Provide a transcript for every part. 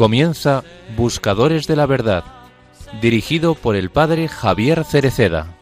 Comienza Buscadores de la Verdad, dirigido por el padre Javier Cereceda.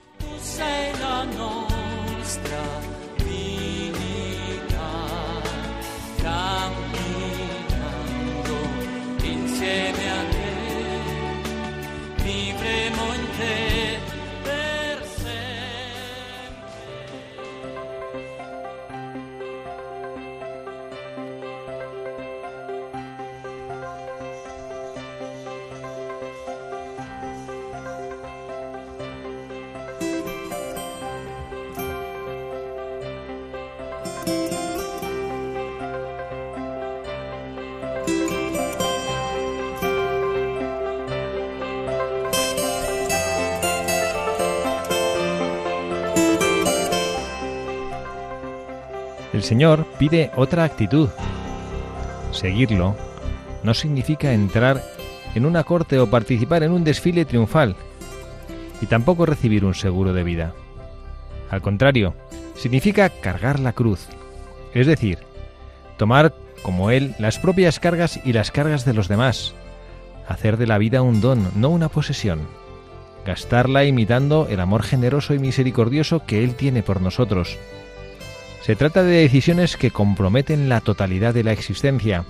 El Señor pide otra actitud. Seguirlo no significa entrar en una corte o participar en un desfile triunfal, y tampoco recibir un seguro de vida. Al contrario, significa cargar la cruz, es decir, tomar como Él las propias cargas y las cargas de los demás, hacer de la vida un don, no una posesión, gastarla imitando el amor generoso y misericordioso que Él tiene por nosotros. Se trata de decisiones que comprometen la totalidad de la existencia.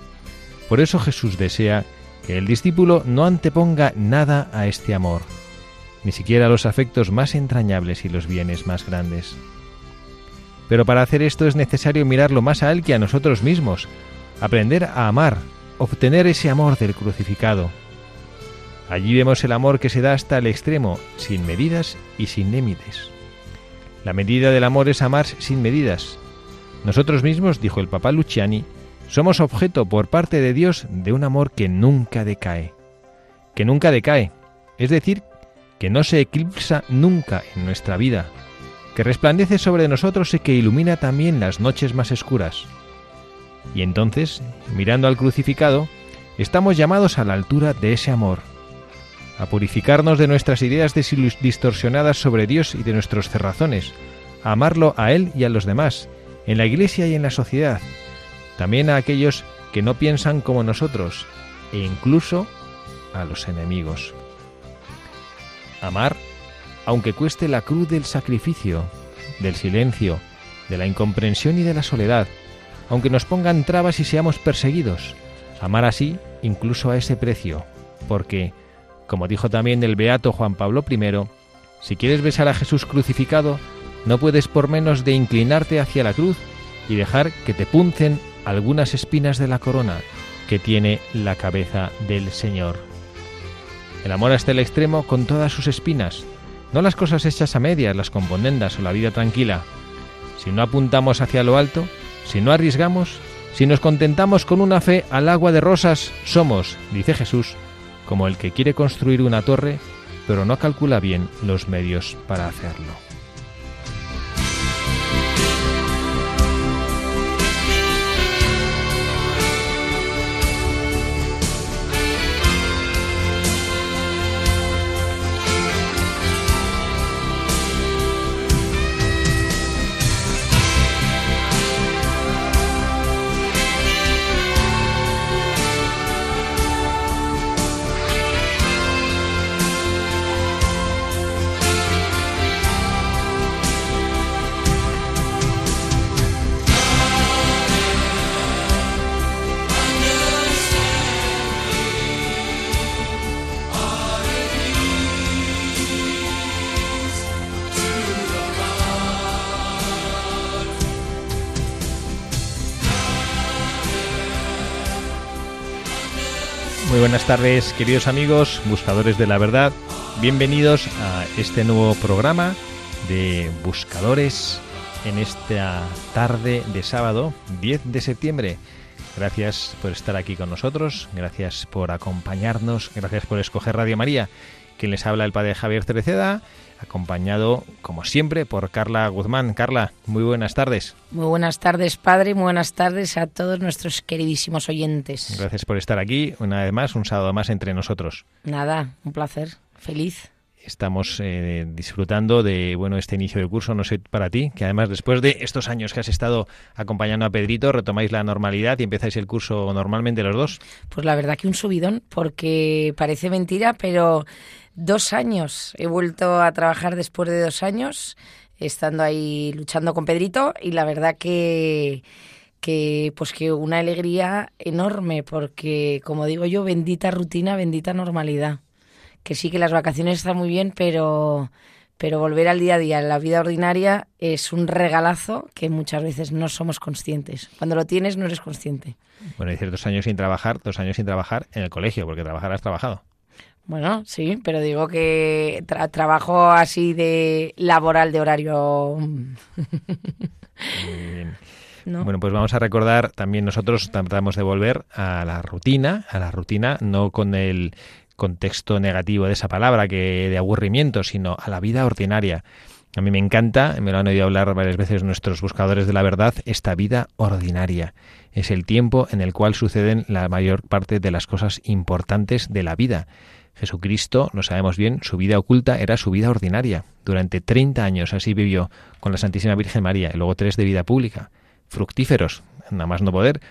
Por eso Jesús desea que el discípulo no anteponga nada a este amor, ni siquiera los afectos más entrañables y los bienes más grandes. Pero para hacer esto es necesario mirarlo más a Él que a nosotros mismos, aprender a amar, obtener ese amor del crucificado. Allí vemos el amor que se da hasta el extremo, sin medidas y sin límites. La medida del amor es amar sin medidas. Nosotros mismos, dijo el Papa Luciani, somos objeto por parte de Dios de un amor que nunca decae. Que nunca decae, es decir, que no se eclipsa nunca en nuestra vida, que resplandece sobre nosotros y que ilumina también las noches más oscuras. Y entonces, mirando al crucificado, estamos llamados a la altura de ese amor, a purificarnos de nuestras ideas distorsionadas sobre Dios y de nuestros cerrazones, a amarlo a Él y a los demás, en la Iglesia y en la sociedad, también a aquellos que no piensan como nosotros, e incluso a los enemigos. Amar, aunque cueste la cruz del sacrificio, del silencio, de la incomprensión y de la soledad, aunque nos pongan trabas y seamos perseguidos, amar así incluso a ese precio, porque, como dijo también el Beato Juan Pablo I, si quieres besar a Jesús crucificado, no puedes por menos de inclinarte hacia la cruz y dejar que te puncen algunas espinas de la corona que tiene la cabeza del Señor. El amor hasta el extremo con todas sus espinas, no las cosas hechas a medias, las componendas o la vida tranquila. Si no apuntamos hacia lo alto, si no arriesgamos, si nos contentamos con una fe al agua de rosas, somos, dice Jesús, como el que quiere construir una torre, pero no calcula bien los medios para hacerlo. Muy buenas tardes, queridos amigos, buscadores de la verdad. Bienvenidos a este nuevo programa de Buscadores en esta tarde de sábado 10 de septiembre. Gracias por estar aquí con nosotros, gracias por acompañarnos, gracias por escoger Radio María. Quien les habla, el padre Javier Cereceda, acompañado, como siempre, por Carla Guzmán. Carla, muy buenas tardes. Muy buenas tardes, padre, muy buenas tardes a todos nuestros queridísimos oyentes. Gracias por estar aquí, una vez más, un sábado más entre nosotros. Nada, un placer, feliz. estamos disfrutando de este inicio del curso. No sé para ti, que además después de estos años que has estado acompañando a Pedrito, retomáis la normalidad y empezáis el curso normalmente los dos. Pues la verdad que un subidón, porque parece mentira, pero 2 años. He vuelto a trabajar después de 2 años, estando ahí luchando con Pedrito, y la verdad que una alegría enorme, porque como digo yo, bendita rutina, bendita normalidad. Que sí, que las vacaciones están muy bien, pero volver al día a día, la vida ordinaria, es un regalazo que muchas veces no somos conscientes. Cuando lo tienes no eres consciente. Bueno, decir 2 años sin trabajar, 2 años sin trabajar en el colegio, porque trabajar has trabajado. Bueno, sí, pero digo que trabajo así de laboral, de horario. Muy bien. No. Bueno, pues vamos a recordar también, nosotros tratamos de volver a la rutina, no con el contexto negativo de esa palabra, que de aburrimiento, sino a la vida ordinaria. A mí me encanta, me lo han oído hablar varias veces nuestros buscadores de la verdad, esta vida ordinaria. Es el tiempo en el cual suceden la mayor parte de las cosas importantes de la vida. Jesucristo, lo sabemos bien, su vida oculta era su vida ordinaria. Durante 30 años así vivió con la Santísima Virgen María, y luego 3 de vida pública. Fructíferos, nada más no poder,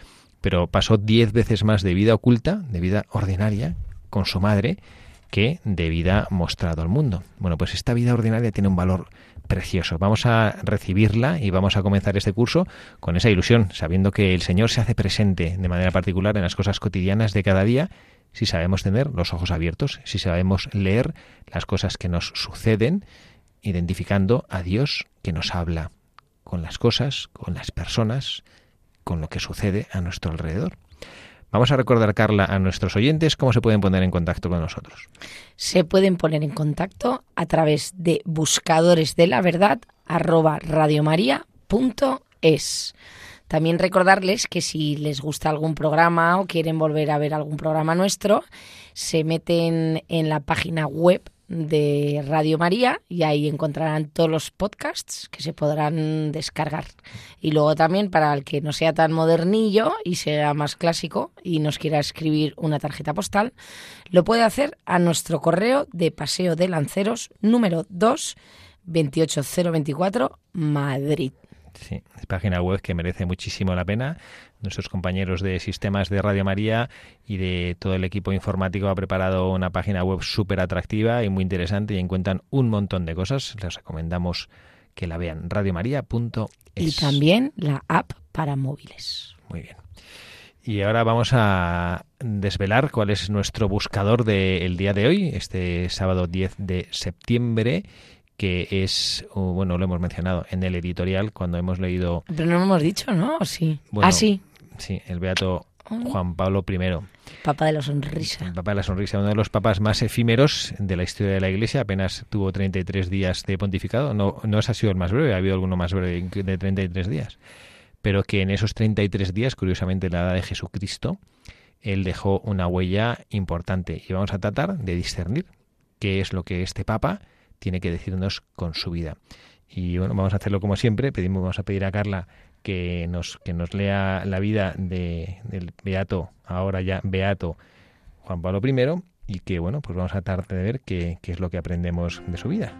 pero pasó 10 veces más de vida oculta, de vida ordinaria, con su madre, que de vida mostrada al mundo. Bueno, pues esta vida ordinaria tiene un valor precioso. Vamos a recibirla y vamos a comenzar este curso con esa ilusión, sabiendo que el Señor se hace presente de manera particular en las cosas cotidianas de cada día, si sabemos tener los ojos abiertos, si sabemos leer las cosas que nos suceden, identificando a Dios que nos habla con las cosas, con las personas, con lo que sucede a nuestro alrededor. Vamos a recordar, Carla, a nuestros oyentes cómo se pueden poner en contacto con nosotros. Se pueden poner en contacto a través de buscadoresdelaverdad@radiomaria.es. También recordarles que si les gusta algún programa o quieren volver a ver algún programa nuestro, se meten en la página web de Radio María y ahí encontrarán todos los podcasts que se podrán descargar. Y luego también, para el que no sea tan modernillo y sea más clásico y nos quiera escribir una tarjeta postal, lo puede hacer a nuestro correo de Paseo de Lanceros, número 2, 28024, Madrid. Sí, es página web que merece muchísimo la pena. Nuestros compañeros de sistemas de Radio María y de todo el equipo informático ha preparado una página web súper atractiva y muy interesante, y encuentran un montón de cosas. Les recomendamos que la vean, radiomaria.es. Y también la app para móviles. Muy bien. Y ahora vamos a desvelar cuál es nuestro buscador del día de hoy, este sábado 10 de septiembre. Que es, lo hemos mencionado en el editorial cuando hemos leído... Pero no lo hemos dicho, ¿no? Sí. Bueno, sí. Sí, el Beato Juan Pablo I. Papa de la Sonrisa. El Papa de la Sonrisa, uno de los papas más efímeros de la historia de la Iglesia. Apenas tuvo 33 días de pontificado. No ha sido el más breve, ha habido alguno más breve de 33 días. Pero que en esos 33 días, curiosamente la edad de Jesucristo, él dejó una huella importante. Y vamos a tratar de discernir qué es lo que este Papa tiene que decirnos con su vida. Y bueno, vamos a hacerlo como siempre. Vamos a pedir a Carla que nos lea la vida del Beato, ahora ya Beato Juan Pablo I, y que pues vamos a tratar de ver qué es lo que aprendemos de su vida.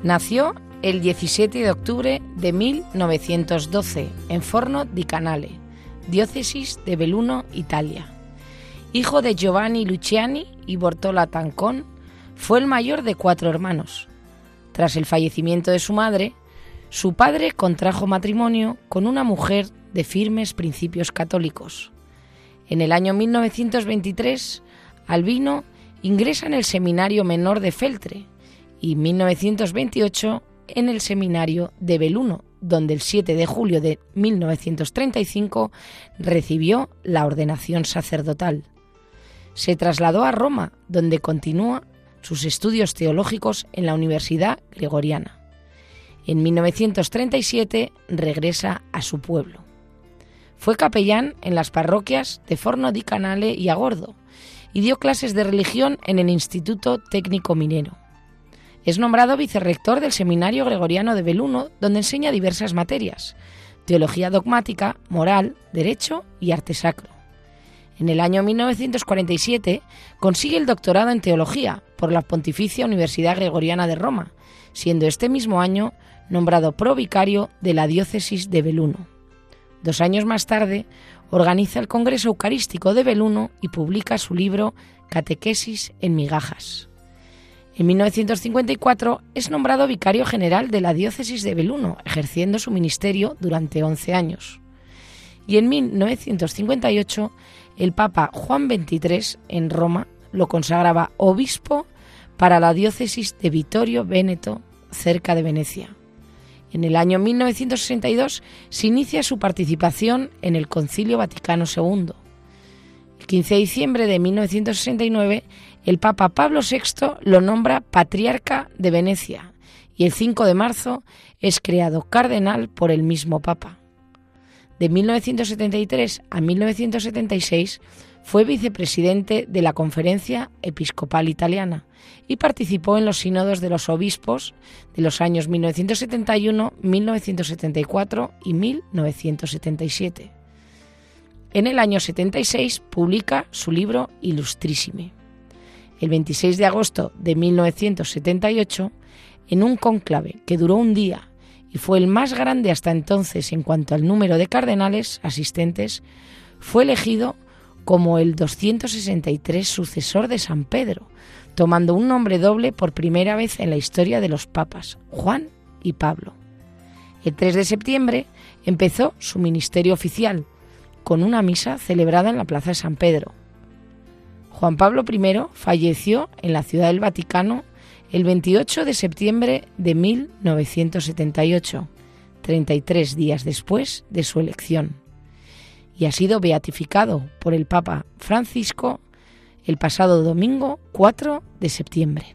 Nació el 17 de octubre de 1912 en Forno di Canale, diócesis de Belluno, Italia. Hijo de Giovanni Luciani y Bortola Tancón, fue el mayor de 4 hermanos. Tras el fallecimiento de su madre, su padre contrajo matrimonio con una mujer de firmes principios católicos. En el año 1923, Albino ingresa en el Seminario Menor de Feltre, y 1928 en el Seminario de Belluno, donde el 7 de julio de 1935 recibió la ordenación sacerdotal. Se trasladó a Roma, donde continúa sus estudios teológicos en la Universidad Gregoriana. En 1937 regresa a su pueblo. Fue capellán en las parroquias de Forno di Canale y Agordo y dio clases de religión en el Instituto Técnico Minero. Es nombrado vicerrector del Seminario Gregoriano de Belluno, donde enseña diversas materias: teología dogmática, moral, derecho y arte sacro. En el año 1947 consigue el doctorado en teología por la Pontificia Universidad Gregoriana de Roma, siendo este mismo año nombrado provicario de la diócesis de Belluno. 2 años más tarde, organiza el Congreso Eucarístico de Belluno y publica su libro Catequesis en Migajas. En 1954 es nombrado vicario general de la diócesis de Belluno, ejerciendo su ministerio durante 11 años. Y en 1958, el Papa Juan XXIII, en Roma, lo consagraba obispo para la diócesis de Vittorio Veneto, cerca de Venecia. En el año 1962 se inicia su participación en el Concilio Vaticano II. El 15 de diciembre de 1969, el Papa Pablo VI lo nombra Patriarca de Venecia y el 5 de marzo es creado cardenal por el mismo Papa. De 1973 a 1976 fue vicepresidente de la Conferencia Episcopal Italiana y participó en los sínodos de los obispos de los años 1971, 1974 y 1977. En el año 76 publica su libro Illustrissime. El 26 de agosto de 1978, en un cónclave que duró un día y fue el más grande hasta entonces en cuanto al número de cardenales asistentes, fue elegido como el 263 sucesor de San Pedro, tomando un nombre doble por primera vez en la historia de los papas, Juan y Pablo. El 3 de septiembre empezó su ministerio oficial, con una misa celebrada en la Plaza de San Pedro. Juan Pablo I falleció en la Ciudad del Vaticano el 28 de septiembre de 1978, 33 días después de su elección. Y ha sido beatificado por el Papa Francisco el pasado domingo 4 de septiembre.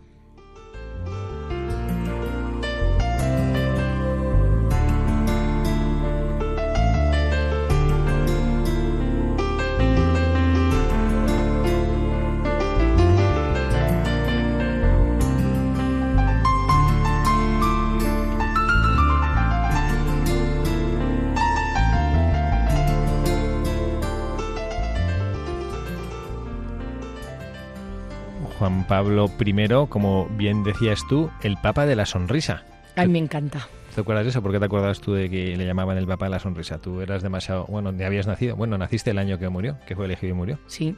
Juan Pablo I, como bien decías tú, el Papa de la Sonrisa. Ay, me encanta. ¿Te acuerdas de eso? ¿Por qué te acuerdas tú de que le llamaban el Papa de la Sonrisa? Tú eras demasiado... Bueno, ¿te habías nacido? Bueno, naciste el año que murió, que fue elegido y murió. Sí.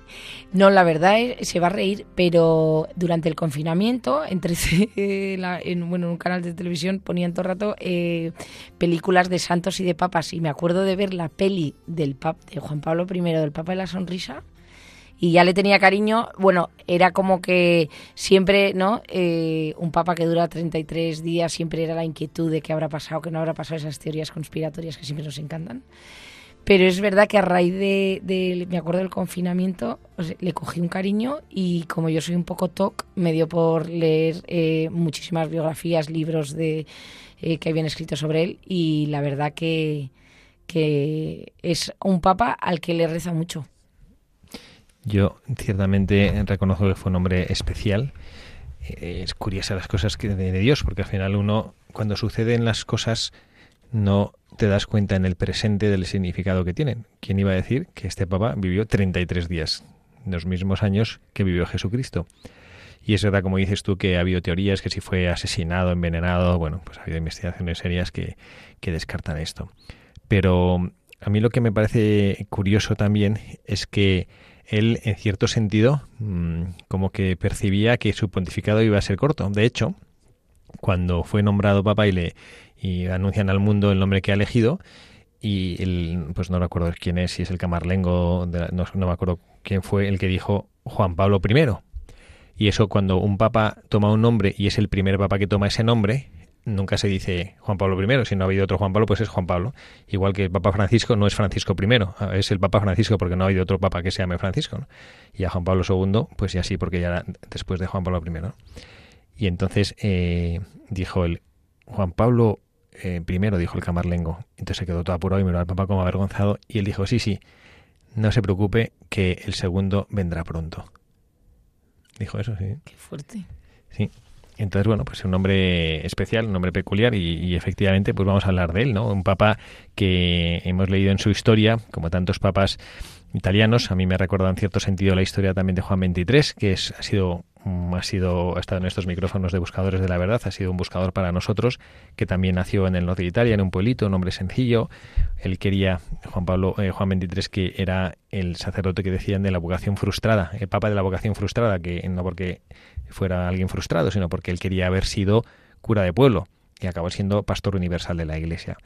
No, la verdad es, se va a reír, pero durante el confinamiento, en un canal de televisión ponían todo el rato películas de santos y de papas, y me acuerdo de ver la peli de Juan Pablo I, del Papa de la Sonrisa, y ya le tenía cariño. Bueno, era como que siempre, ¿no? Un papa que dura 33 días, siempre era la inquietud de qué habrá pasado, qué no habrá pasado, esas teorías conspiratorias que siempre nos encantan. Pero es verdad que a raíz de me acuerdo del confinamiento, le cogí un cariño y como yo soy un poco TOC, me dio por leer muchísimas biografías, libros que habían escrito sobre él, y la verdad que es un papa al que le reza mucho. Yo ciertamente reconozco que fue un hombre especial. Es curiosa las cosas de Dios, porque al final uno, cuando suceden las cosas, no te das cuenta en el presente del significado que tienen. ¿Quién iba a decir que este Papa vivió 33 días, los mismos años que vivió Jesucristo? Y es verdad, como dices tú, que ha habido teorías que si fue asesinado, envenenado, bueno, pues ha habido investigaciones serias que descartan esto. Pero a mí lo que me parece curioso también es que él, en cierto sentido, como que percibía que su pontificado iba a ser corto. De hecho, cuando fue nombrado papa y anuncian al mundo el nombre que ha elegido, y él, pues no recuerdo quién es, si es el camarlengo, no me acuerdo quién fue el que dijo Juan Pablo I. Y eso, cuando un papa toma un nombre y es el primer papa que toma ese nombre, nunca se dice Juan Pablo I. Si no ha habido otro Juan Pablo, pues es Juan Pablo. Igual que el Papa Francisco no es Francisco I, es el Papa Francisco porque no ha habido otro Papa que se llame Francisco, ¿no? Y a Juan Pablo II, pues ya sí, porque ya era después de Juan Pablo I, ¿no? Y entonces dijo el Juan Pablo primero, dijo el camarlengo. Entonces se quedó todo apurado y miró al Papa como avergonzado. Y él dijo, sí, sí, no se preocupe que el segundo vendrá pronto. Dijo eso, sí. Qué fuerte. Sí. Entonces, bueno, pues un hombre especial, un hombre peculiar y efectivamente pues vamos a hablar de él, ¿no? Un papa que hemos leído en su historia, como tantos papas italianos. A mí me ha recordado en cierto sentido la historia también de Juan XXIII, que es, ha estado en estos micrófonos de Buscadores de la Verdad, ha sido un buscador para nosotros, que también nació en el norte de Italia, en un pueblito, un hombre sencillo. Él quería, Juan XXIII, que era el sacerdote que decían de la vocación frustrada, el papa de la vocación frustrada, que no porque fuera alguien frustrado, sino porque él quería haber sido cura de pueblo y acabó siendo pastor universal de la Iglesia.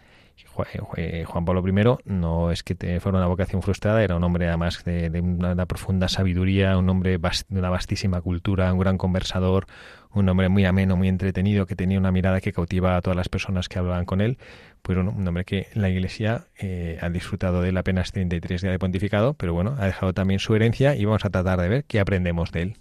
Juan Pablo I no es que fuera una vocación frustrada, era un hombre además de una profunda sabiduría, un hombre de una vastísima cultura, un gran conversador, un hombre muy ameno, muy entretenido, que tenía una mirada que cautivaba a todas las personas que hablaban con él. Pues bueno, un hombre que la Iglesia ha disfrutado de él apenas 33 días de pontificado, pero bueno, ha dejado también su herencia y vamos a tratar de ver qué aprendemos de él.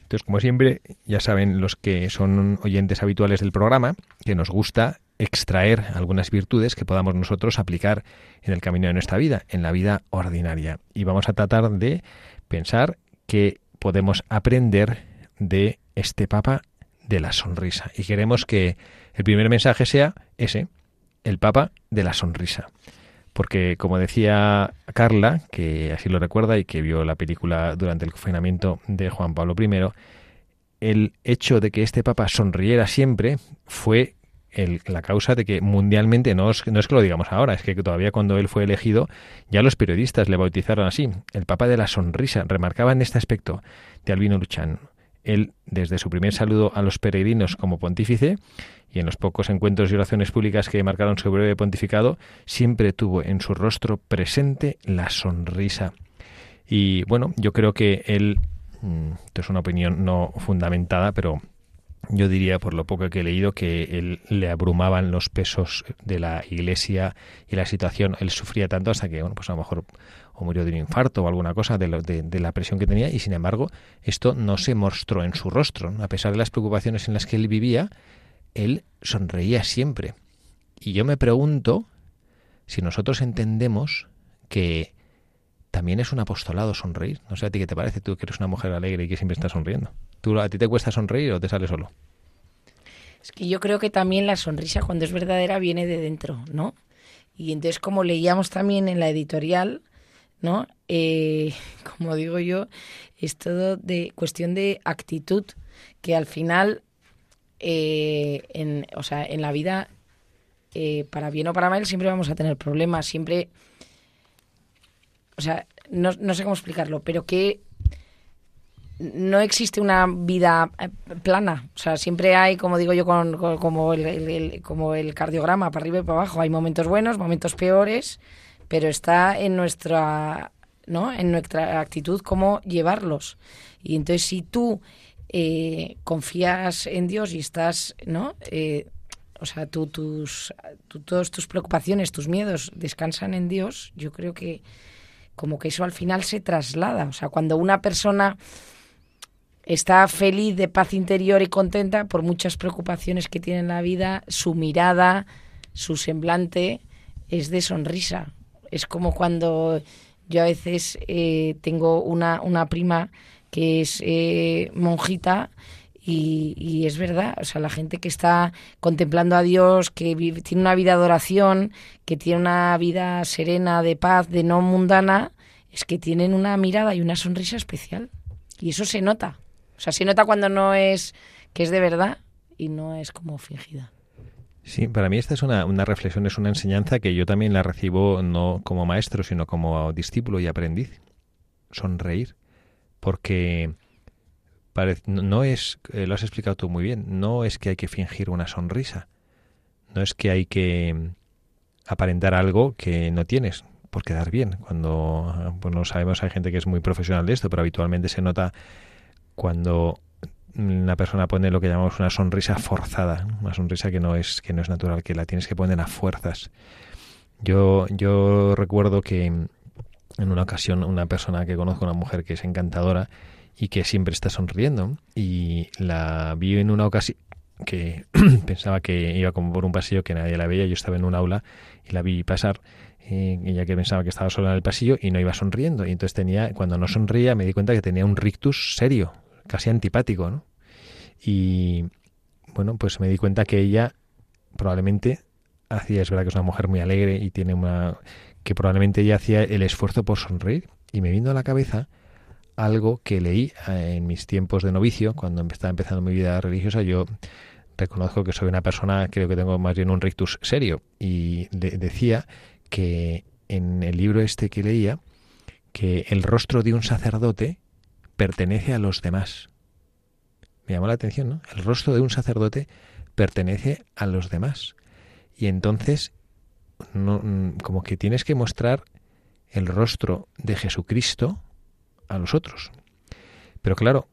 Entonces, como siempre, ya saben los que son oyentes habituales del programa, que nos gusta extraer algunas virtudes que podamos nosotros aplicar en el camino de nuestra vida, en la vida ordinaria. Y vamos a tratar de pensar que podemos aprender de este Papa de la sonrisa. Y queremos que el primer mensaje sea ese, el Papa de la sonrisa. Porque, como decía Carla, que así lo recuerda y que vio la película durante el confinamiento de Juan Pablo I, el hecho de que este Papa sonriera siempre fue la causa de que mundialmente, no es que lo digamos ahora, es que todavía cuando él fue elegido, ya los periodistas le bautizaron así, el Papa de la sonrisa. Remarcaban este aspecto de Albino Luciani. Él, desde su primer saludo a los peregrinos como pontífice y en los pocos encuentros y oraciones públicas que marcaron su breve pontificado, siempre tuvo en su rostro presente la sonrisa. Y bueno, yo creo que él, esto es una opinión no fundamentada, pero yo diría, por lo poco que he leído, que él le abrumaban los pesos de la Iglesia y la situación. Él sufría tanto hasta que, bueno, pues a lo mejor o murió de un infarto o alguna cosa de la presión que tenía, y sin embargo esto no se mostró en su rostro. A pesar de las preocupaciones en las que él vivía, él sonreía siempre. Y yo me pregunto si nosotros entendemos que también es un apostolado sonreír. No sé a ti qué te parece, tú que eres una mujer alegre y que siempre estás sonriendo. ¿A ti te cuesta sonreír o te sale solo? Es que yo creo que también la sonrisa, cuando es verdadera, viene de dentro, ¿no? Y entonces, como leíamos también en la editorial, ¿no? Como digo yo, es todo de cuestión de actitud, que al final, en la vida, para bien o para mal, siempre vamos a tener problemas, siempre... O sea, no sé cómo explicarlo, pero que no existe una vida plana. O sea, siempre hay, como digo yo, como el cardiograma, para arriba y para abajo. Hay momentos buenos, momentos peores, pero está en nuestra, ¿no?, en nuestra actitud cómo llevarlos. Y entonces, si tú confías en Dios y estás, ¿no?, todas tus preocupaciones, tus miedos descansan en Dios, yo creo que como que eso al final se traslada. O sea, cuando una persona está feliz, de paz interior y contenta, por muchas preocupaciones que tiene en la vida, su mirada, su semblante es de sonrisa. Es como cuando yo a veces tengo una prima que es monjita, y es verdad, o sea, la gente que está contemplando a Dios, que tiene una vida de oración, que tiene una vida serena, de paz, de no mundana, es que tienen una mirada y una sonrisa especial. Y eso se nota. O sea, se nota cuando no es, que es de verdad y no es como fingida. Sí, para mí esta es una reflexión, es una enseñanza que yo también la recibo no como maestro, sino como discípulo y aprendiz. Sonreír. Porque... no es, lo has explicado tú muy bien, no es que hay que fingir una sonrisa, no es que hay que aparentar algo que no tienes por quedar bien. Cuando, pues no sabemos, hay gente que es muy profesional de esto, pero habitualmente se nota cuando la persona pone lo que llamamos una sonrisa forzada, una sonrisa que no es natural, que la tienes que poner a fuerzas. Yo recuerdo que en una ocasión una persona que conozco, una mujer que es encantadora y que siempre está sonriendo, y la vi en una ocasión que pensaba que iba como por un pasillo que nadie la veía. Yo estaba en un aula y la vi pasar, ya que pensaba que estaba sola en el pasillo, y no iba sonriendo. Y entonces cuando no sonría, me di cuenta que tenía un rictus serio, casi antipático, ¿no? Y bueno, pues me di cuenta que ella probablemente hacía, es verdad que es una mujer muy alegre y tiene que probablemente ella hacía el esfuerzo por sonreír. Y me vino a la cabeza algo que leí en mis tiempos de novicio, cuando estaba empezando mi vida religiosa. Yo reconozco que soy una persona, creo que tengo más bien un rictus serio, y decía que en el libro este que leía, que el rostro de un sacerdote pertenece a los demás. Me llamó la atención, ¿no? El rostro de un sacerdote pertenece a los demás. Y entonces, no, como que tienes que mostrar el rostro de Jesucristo a los otros. Pero claro,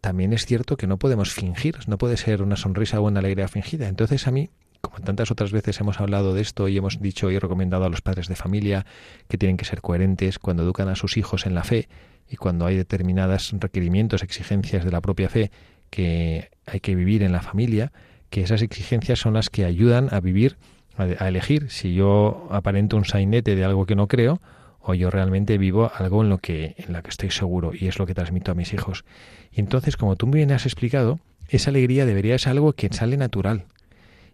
también es cierto que no podemos fingir, no puede ser una sonrisa o una alegría fingida. Entonces a mí, como tantas otras veces hemos hablado de esto y hemos dicho y recomendado a los padres de familia que tienen que ser coherentes cuando educan a sus hijos en la fe, y cuando hay determinados requerimientos, exigencias de la propia fe que hay que vivir en la familia, que esas exigencias son las que ayudan a vivir, a elegir si yo aparento un sainete de algo que no creo, o yo realmente vivo algo en lo que estoy seguro, y es lo que transmito a mis hijos. Y entonces, como tú bien has explicado, esa alegría debería ser algo que sale natural.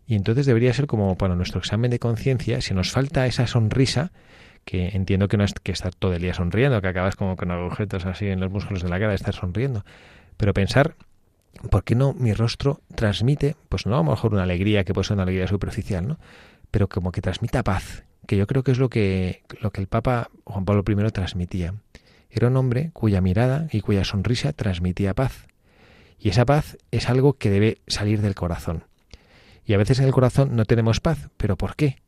Y entonces debería ser como para nuestro examen de conciencia, si nos falta esa sonrisa, que entiendo que no es que estar todo el día sonriendo, que acabas como con agujetas así en los músculos de la cara de estar sonriendo, pero pensar, ¿por qué no mi rostro transmite, pues no a lo mejor una alegría, que puede ser una alegría superficial, ¿no?, pero como que transmita paz, que yo creo que es lo que el Papa Juan Pablo I transmitía. Era un hombre cuya mirada y cuya sonrisa transmitía paz. Y esa paz es algo que debe salir del corazón. Y a veces en el corazón no tenemos paz. ¿Pero por qué?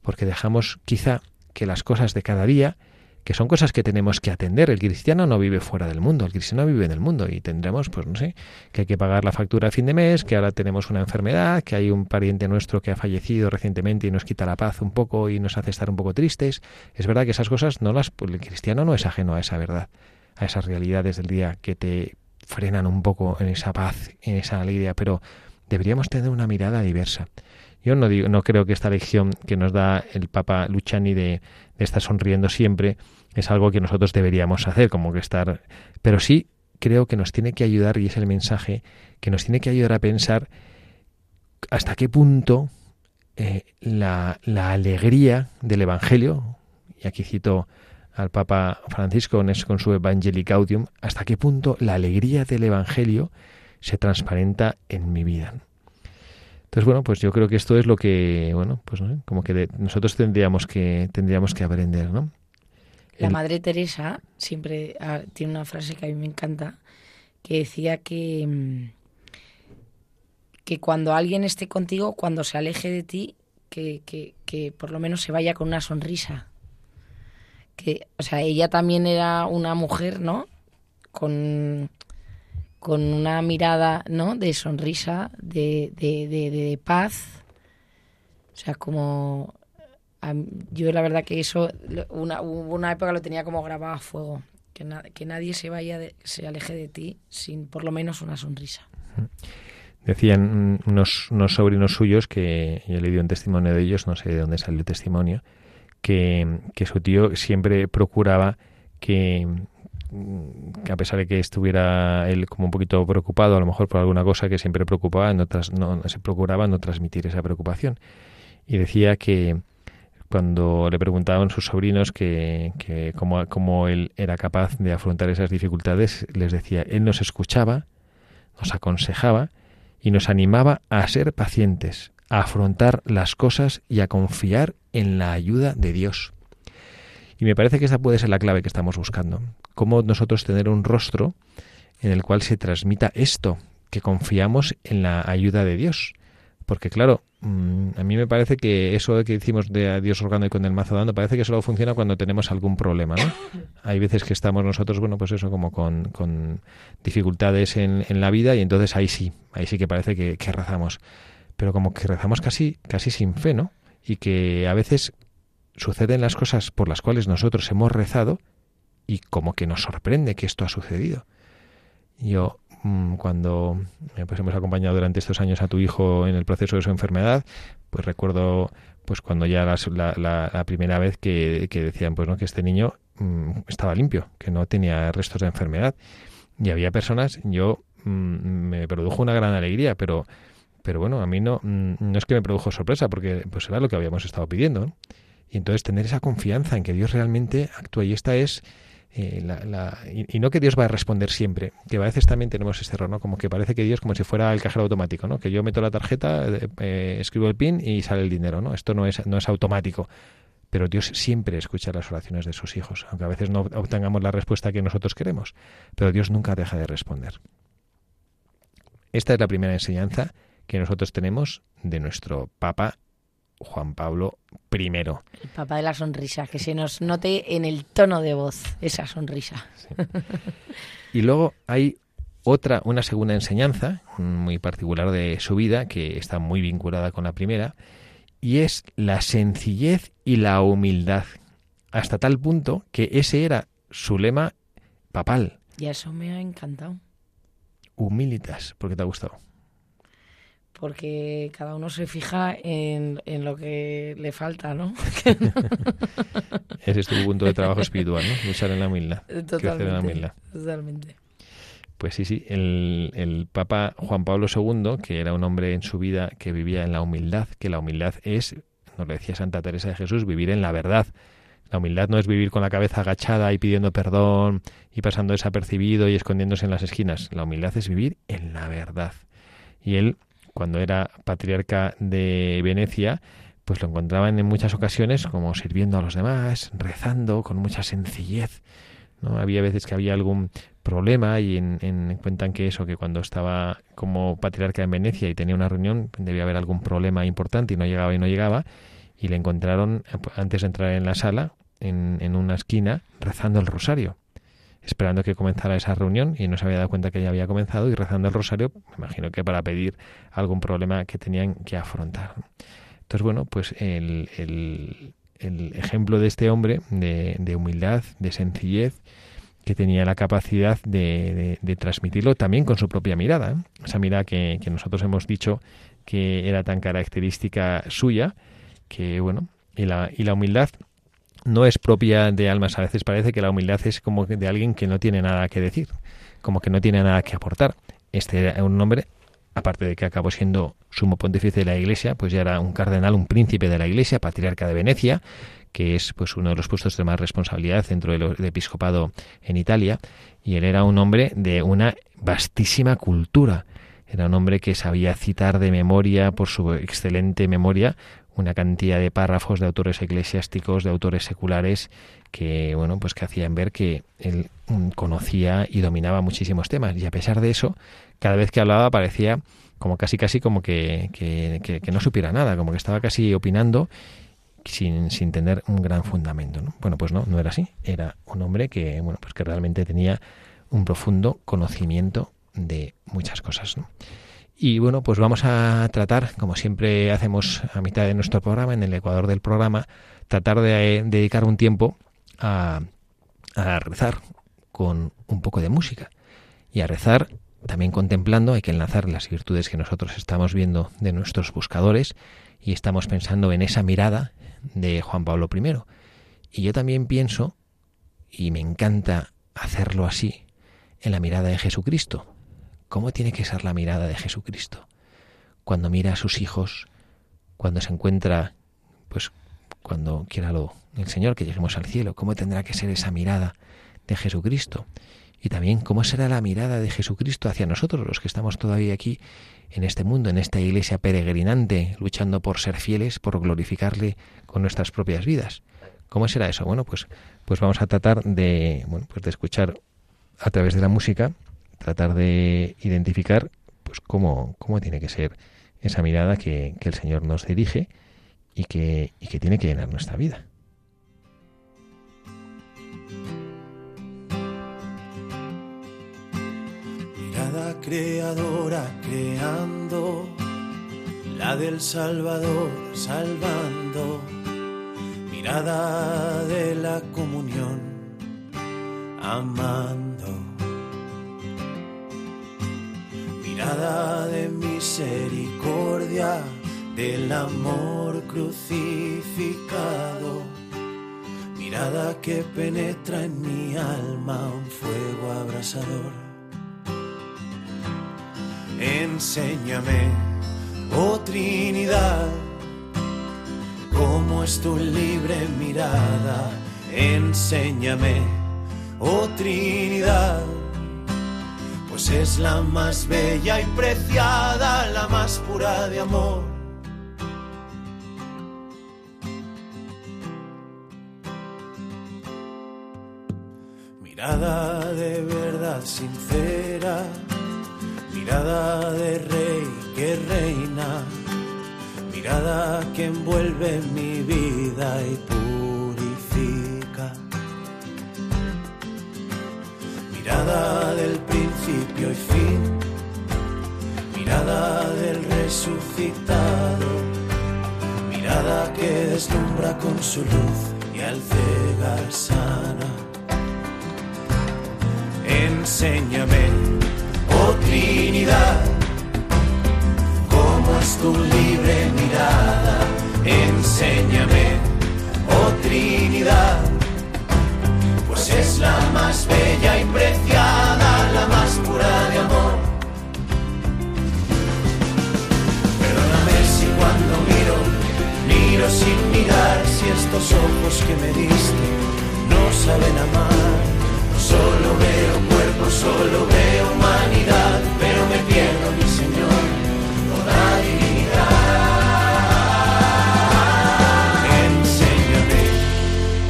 Porque dejamos quizá que las cosas de cada día, que son cosas que tenemos que atender. El cristiano no vive fuera del mundo, el cristiano vive en el mundo, y tendremos, pues no sé, que hay que pagar la factura a fin de mes, que ahora tenemos una enfermedad, que hay un pariente nuestro que ha fallecido recientemente y nos quita la paz un poco y nos hace estar un poco tristes. Es verdad que esas cosas el cristiano no es ajeno a esa verdad, a esas realidades del día que te frenan un poco en esa paz, en esa alegría, pero deberíamos tener una mirada diversa. Yo no creo que esta lección que nos da el Papa Luciani de estar sonriendo siempre es algo que nosotros deberíamos hacer, como que estar... Pero sí creo que nos tiene que ayudar, y es el mensaje, que nos tiene que ayudar a pensar hasta qué punto la alegría del Evangelio, y aquí cito al Papa Francisco con su Evangelii Gaudium, hasta qué punto la alegría del Evangelio se transparenta en mi vida. Entonces, bueno, pues yo creo que esto es lo que, bueno, pues ¿no? como que nosotros tendríamos que aprender, ¿no? La Madre Teresa siempre tiene una frase que a mí me encanta, que decía que cuando alguien esté contigo, cuando se aleje de ti, que por lo menos se vaya con una sonrisa. Que, o sea, ella también era una mujer, ¿no? Con una mirada, ¿no?, de sonrisa, de paz. O sea, como... Yo la verdad que eso, una época lo tenía como grabado a fuego. Que nadie se aleje de ti sin por lo menos una sonrisa. Decían unos sobrinos suyos, que yo le di un testimonio de ellos, no sé de dónde salió el testimonio, que su tío siempre procuraba que a pesar de que estuviera él como un poquito preocupado, a lo mejor por alguna cosa que siempre preocupaba, se procuraba no transmitir esa preocupación. Y decía que cuando le preguntaban sus sobrinos que cómo él era capaz de afrontar esas dificultades, les decía, él nos escuchaba, nos aconsejaba y nos animaba a ser pacientes, a afrontar las cosas y a confiar en la ayuda de Dios. Y me parece que esta puede ser la clave que estamos buscando. Cómo nosotros tener un rostro en el cual se transmita esto, que confiamos en la ayuda de Dios. Porque claro, a mí me parece que eso que hicimos de adiós orgando y con el mazo dando, parece que solo funciona cuando tenemos algún problema, ¿no? Hay veces que estamos nosotros, bueno, pues eso, como con dificultades en la vida, y entonces ahí sí que parece que rezamos. Pero como que rezamos casi sin fe, ¿no? Y que a veces suceden las cosas por las cuales nosotros hemos rezado y como que nos sorprende que esto ha sucedido. Yo, cuando pues hemos acompañado durante estos años a tu hijo en el proceso de su enfermedad, pues recuerdo pues cuando ya la primera vez que decían pues no, que este niño estaba limpio, que no tenía restos de enfermedad. Y había personas, yo me produjo una gran alegría, pero bueno, a mí no es que me produjo sorpresa, porque pues era lo que habíamos estado pidiendo, ¿no? Y entonces tener esa confianza en que Dios realmente actúa, y esta es y no que Dios va a responder siempre, que a veces también tenemos este error, ¿no? Como que parece que Dios como si fuera el cajero automático, ¿no? Que yo meto la tarjeta, escribo el PIN y sale el dinero, ¿no? Esto no es automático, pero Dios siempre escucha las oraciones de sus hijos, aunque a veces no obtengamos la respuesta que nosotros queremos, pero Dios nunca deja de responder. Esta es la primera enseñanza que nosotros tenemos de nuestro Papa Juan Pablo I. El papá de la sonrisa, que se nos note en el tono de voz esa sonrisa. Sí. Y luego hay una segunda enseñanza muy particular de su vida, que está muy vinculada con la primera, y es la sencillez y la humildad, hasta tal punto que ese era su lema papal. Y eso me ha encantado. Humilitas, porque te ha gustado. Porque cada uno se fija en lo que le falta, ¿no? Ese es tu punto de trabajo espiritual, ¿no? Luchar en la humildad. Crecer en la humildad. Totalmente. Pues sí, el Papa Juan Pablo II, que era un hombre en su vida que vivía en la humildad, que la humildad es, nos lo decía Santa Teresa de Jesús, vivir en la verdad. La humildad no es vivir con la cabeza agachada y pidiendo perdón y pasando desapercibido y escondiéndose en las esquinas. La humildad es vivir en la verdad. Y él, cuando era patriarca de Venecia, pues lo encontraban en muchas ocasiones como sirviendo a los demás, rezando con mucha sencillez, ¿no? Había veces que había algún problema y cuentan que eso, que cuando estaba como patriarca en Venecia y tenía una reunión, debía haber algún problema importante y no llegaba, y le encontraron, antes de entrar en la sala, en una esquina, rezando el rosario, esperando que comenzara esa reunión, y no se había dado cuenta que ya había comenzado, y rezando el rosario, me imagino que para pedir algún problema que tenían que afrontar. Entonces, bueno, pues el ejemplo de este hombre, de humildad, de sencillez, que tenía la capacidad de transmitirlo también con su propia mirada, ¿eh? Esa mirada que nosotros hemos dicho que era tan característica suya, que bueno, y la humildad no es propia de almas. A veces parece que la humildad es como de alguien que no tiene nada que decir, como que no tiene nada que aportar. Este era un hombre, aparte de que acabó siendo sumo pontífice de la Iglesia, pues ya era un cardenal, un príncipe de la Iglesia, patriarca de Venecia, que es pues uno de los puestos de más responsabilidad dentro del episcopado en Italia, y él era un hombre de una vastísima cultura. Era un hombre que sabía citar de memoria, por su excelente memoria, una cantidad de párrafos de autores eclesiásticos, de autores seculares, que bueno, pues que hacían ver que él conocía y dominaba muchísimos temas. Y a pesar de eso, cada vez que hablaba parecía como casi como que no supiera nada, como que estaba casi opinando sin tener un gran fundamento, ¿no? Bueno, pues no era así. Era un hombre que bueno, pues que realmente tenía un profundo conocimiento de muchas cosas, ¿no? Y bueno, pues vamos a tratar, como siempre hacemos a mitad de nuestro programa, en el ecuador del programa, tratar de dedicar un tiempo a rezar con un poco de música, y a rezar también contemplando. Hay que enlazar las virtudes que nosotros estamos viendo de nuestros buscadores, y estamos pensando en esa mirada de Juan Pablo I. Y yo también pienso, y me encanta hacerlo así, en la mirada de Jesucristo. ¿Cómo tiene que ser la mirada de Jesucristo? Cuando mira a sus hijos, cuando se encuentra, pues cuando quiera el Señor que lleguemos al cielo, ¿cómo tendrá que ser esa mirada de Jesucristo? Y también, ¿cómo será la mirada de Jesucristo hacia nosotros, los que estamos todavía aquí en este mundo, en esta iglesia peregrinante, luchando por ser fieles, por glorificarle con nuestras propias vidas? ¿Cómo será eso? Bueno, pues vamos a tratar de escuchar a través de la música, tratar de identificar pues cómo tiene que ser esa mirada que el Señor nos dirige y que tiene que llenar nuestra vida. Mirada creadora creando, la del Salvador salvando, mirada de la comunión amando, mirada de misericordia del amor crucificado, mirada que penetra en mi alma un fuego abrasador. Enséñame, oh Trinidad, cómo es tu libre mirada. Enséñame, oh Trinidad, pues es la más bella y preciada, la más pura de amor. Mirada de verdad sincera, mirada de rey que reina, mirada que envuelve mi vida y purifica, mirada del principio y fin, mirada del resucitado, mirada que deslumbra con su luz y al cegar sana. Enséñame, oh Trinidad, cómo es tu libre mirada. Enséñame, oh Trinidad, pues es la más bella y preciada, la más pura de amor. Perdóname si cuando miro sin mirar, si estos ojos que me diste no saben amar. Solo veo cuerpo, solo veo humanidad, pero me pierdo, mi Señor, toda divinidad. Enséñame,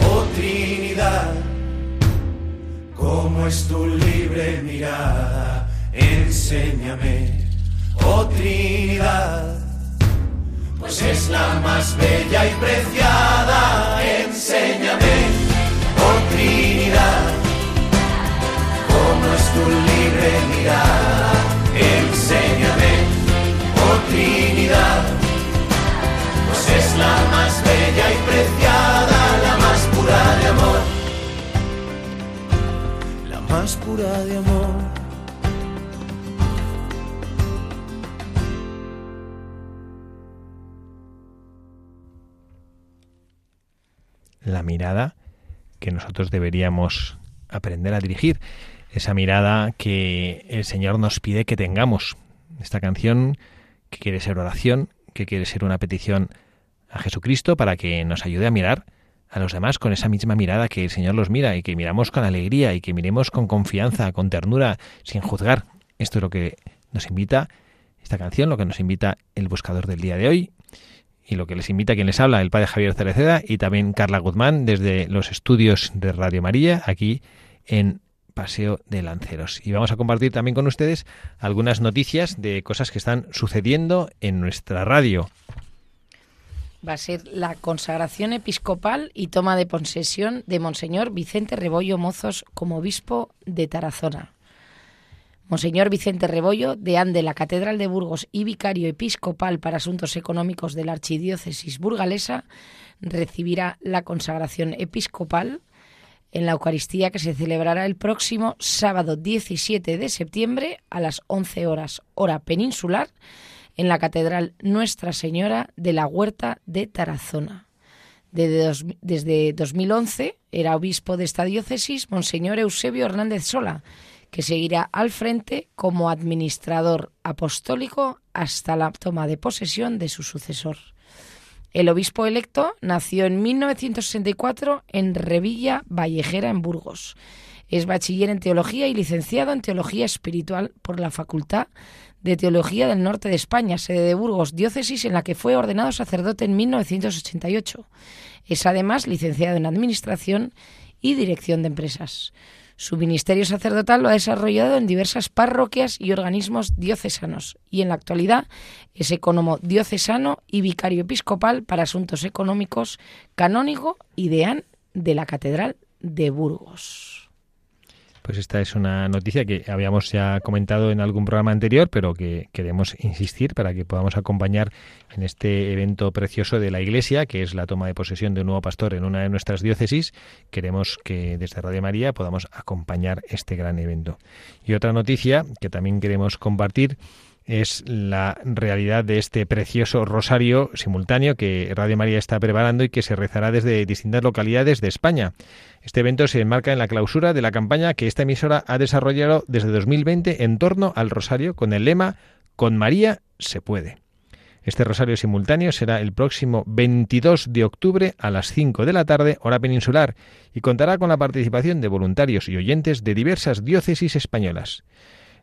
oh Trinidad, cómo es tu libre mirada. Enséñame, oh Trinidad, pues es la más bella y preciada. Enséñame, oh Trinidad, es tu libre mirada. Enséñame, oh Trinidad, pues es la más bella y preciada, la más pura de amor, la más pura de amor. La mirada que nosotros deberíamos aprender a dirigir, esa mirada que el Señor nos pide que tengamos. Esta canción que quiere ser oración, que quiere ser una petición a Jesucristo para que nos ayude a mirar a los demás con esa misma mirada que el Señor los mira, y que miramos con alegría, y que miremos con confianza, con ternura, sin juzgar. Esto es lo que nos invita esta canción, lo que nos invita el buscador del día de hoy, y lo que les invita a quien les habla, el padre Javier Cereceda y también Carla Guzmán, desde los estudios de Radio María, aquí en Paseo de Lanceros. Y vamos a compartir también con ustedes algunas noticias de cosas que están sucediendo en nuestra radio. Va a ser la consagración episcopal y toma de posesión de Monseñor Vicente Rebollo Mozos como obispo de Tarazona. Monseñor Vicente Rebollo, deán de la Catedral de Burgos y vicario episcopal para asuntos económicos de la Archidiócesis burgalesa, recibirá la consagración episcopal en la Eucaristía que se celebrará el próximo sábado 17 de septiembre a las 11 horas, hora peninsular, en la Catedral Nuestra Señora de la Huerta de Tarazona. Desde 2011 era obispo de esta diócesis Monseñor Eusebio Hernández Sola, que seguirá al frente como administrador apostólico hasta la toma de posesión de su sucesor. El obispo electo nació en 1964 en Revilla Vallejera, en Burgos. Es bachiller en Teología y licenciado en Teología Espiritual por la Facultad de Teología del Norte de España, sede de Burgos, diócesis en la que fue ordenado sacerdote en 1988. Es además licenciado en Administración y Dirección de Empresas. Su ministerio sacerdotal lo ha desarrollado en diversas parroquias y organismos diocesanos y en la actualidad es ecónomo diocesano y vicario episcopal para asuntos económicos, canónigo y deán de la Catedral de Burgos. Pues esta es una noticia que habíamos ya comentado en algún programa anterior, pero que queremos insistir para que podamos acompañar en este evento precioso de la Iglesia, que es la toma de posesión de un nuevo pastor en una de nuestras diócesis. Queremos que desde Radio María podamos acompañar este gran evento. Y otra noticia que también queremos compartir es la realidad de este precioso rosario simultáneo que Radio María está preparando y que se rezará desde distintas localidades de España. Este evento se enmarca en la clausura de la campaña que esta emisora ha desarrollado desde 2020 en torno al rosario con el lema «Con María se puede». Este rosario simultáneo será el próximo 22 de octubre a las 5 de la tarde, hora peninsular, y contará con la participación de voluntarios y oyentes de diversas diócesis españolas.